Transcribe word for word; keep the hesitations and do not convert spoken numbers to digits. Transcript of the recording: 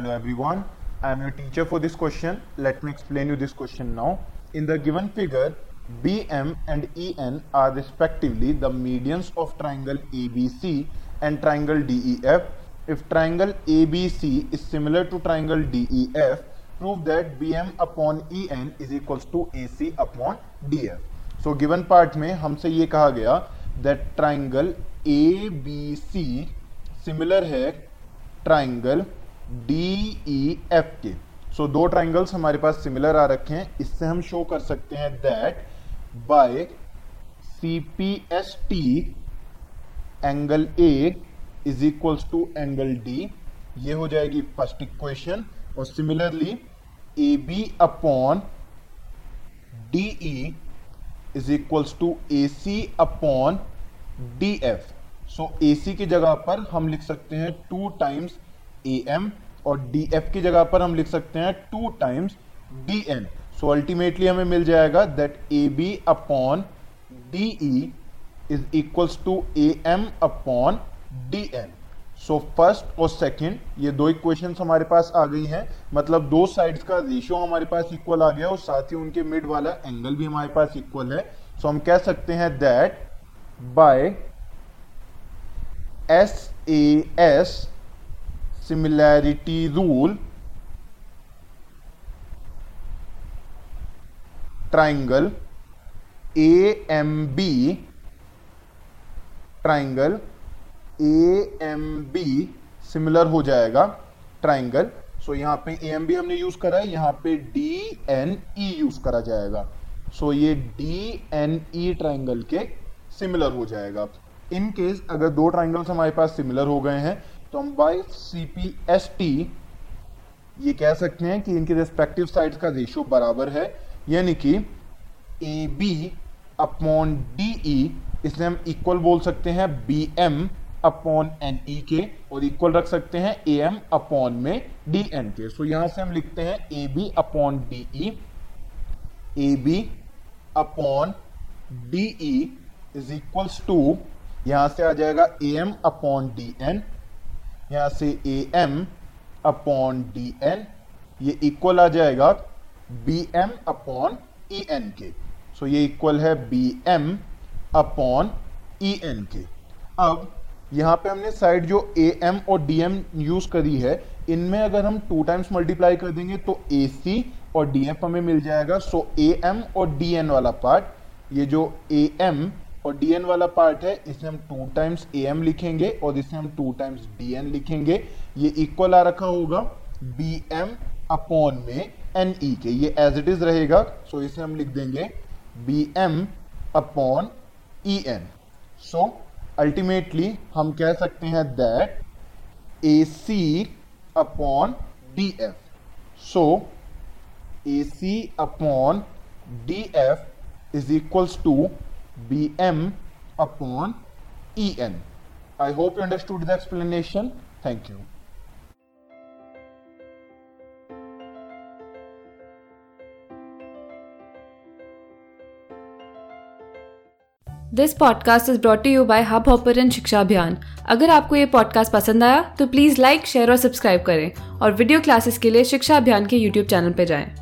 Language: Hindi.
Hello everyone, I am your teacher for this question. Let me explain you this question now. In the given figure, B M and E N are respectively the medians of triangle A B C and triangle D E F. If triangle A B C is similar to triangle D E F, prove that B M upon E N is equals to A C upon D F. So given part में हमसे ये कहा गया that triangle A B C similar है triangle D E F के. So दो triangles हमारे पास similar आ रखे हैं, इससे हम show कर सकते हैं that by C P S T angle A is equals to angle D. ये हो जाएगी first equation और similarly A B upon D E is equals to A C upon D F. So A C की जगह पर हम लिख सकते हैं टू टाइम्स A M और D F की जगह पर हम लिख सकते हैं two times D N. So ultimately हमें मिल जाएगा that A B upon D E is equals to A M upon D N. So first और सेकेंड ये दो इक्वेशंस हमारे पास आ गई हैं, मतलब दो साइड्स का रेशियो हमारे पास इक्वल आ गया और साथ ही उनके मिड वाला एंगल भी हमारे पास इक्वल है. सो so, हम कह सकते हैं that by S A S similarity rule triangle A M B triangle A M B similar हो जाएगा ट्राइंगल. सो so, यहाँ पे A M B हमने यूज करा है, यहाँ पे D N E यूज करा जाएगा. सो so, ये D N E ट्राइंगल के सिमिलर हो जाएगा. इन केस अगर दो ट्राइंगल्स हमारे पास सिमिलर हो गए हैं तो हम by C P S T ये कह सकते हैं कि इनके रेस्पेक्टिव साइड्स का रेशियो बराबर है, यानी कि A B upon D E, इसलिए हम इक्वल बोल सकते हैं B M upon N E के और इक्वल रख सकते हैं ए एम अपॉन में डी एन के. सो यहां से हम लिखते हैं A B upon D E, A B upon D E is equals to, यहां से आ जाएगा A M upon D N, यहां से A M upon D N, ये इक्वल आ जाएगा B M upon E N के. सो ये इक्वल है B M upon E N के. अब यहाँ पे हमने साइड जो A M और D M यूज करी है, इनमें अगर हम टू टाइम्स मल्टीप्लाई कर देंगे तो A C और D F हमें मिल जाएगा. सो A M और D N वाला पार्ट, ये जो A M और D N वाला पार्ट है, इसे हम टू टाइम्स A M लिखेंगे और इसे हम टू टाइम्स D N लिखेंगे. ये इक्वल आ रखा होगा B M अपॉन में N E के, ये एज इट इज रहेगा. सो so इसे हम लिख देंगे B M upon E N. So ultimately हम कह सकते हैं that A C upon D F. So A C upon D F is equals to B M upon E N. I hope you understood the explanation. Thank you. This podcast is brought to you by hub hopper and Shiksha Abhiyan. अगर आपको ये पॉडकास्ट पसंद आया तो प्लीज़ लाइक, शेयर और सब्सक्राइब करें और वीडियो क्लासेस के लिए शिक्षा अभियान के यूट्यूब चैनल पर जाएं.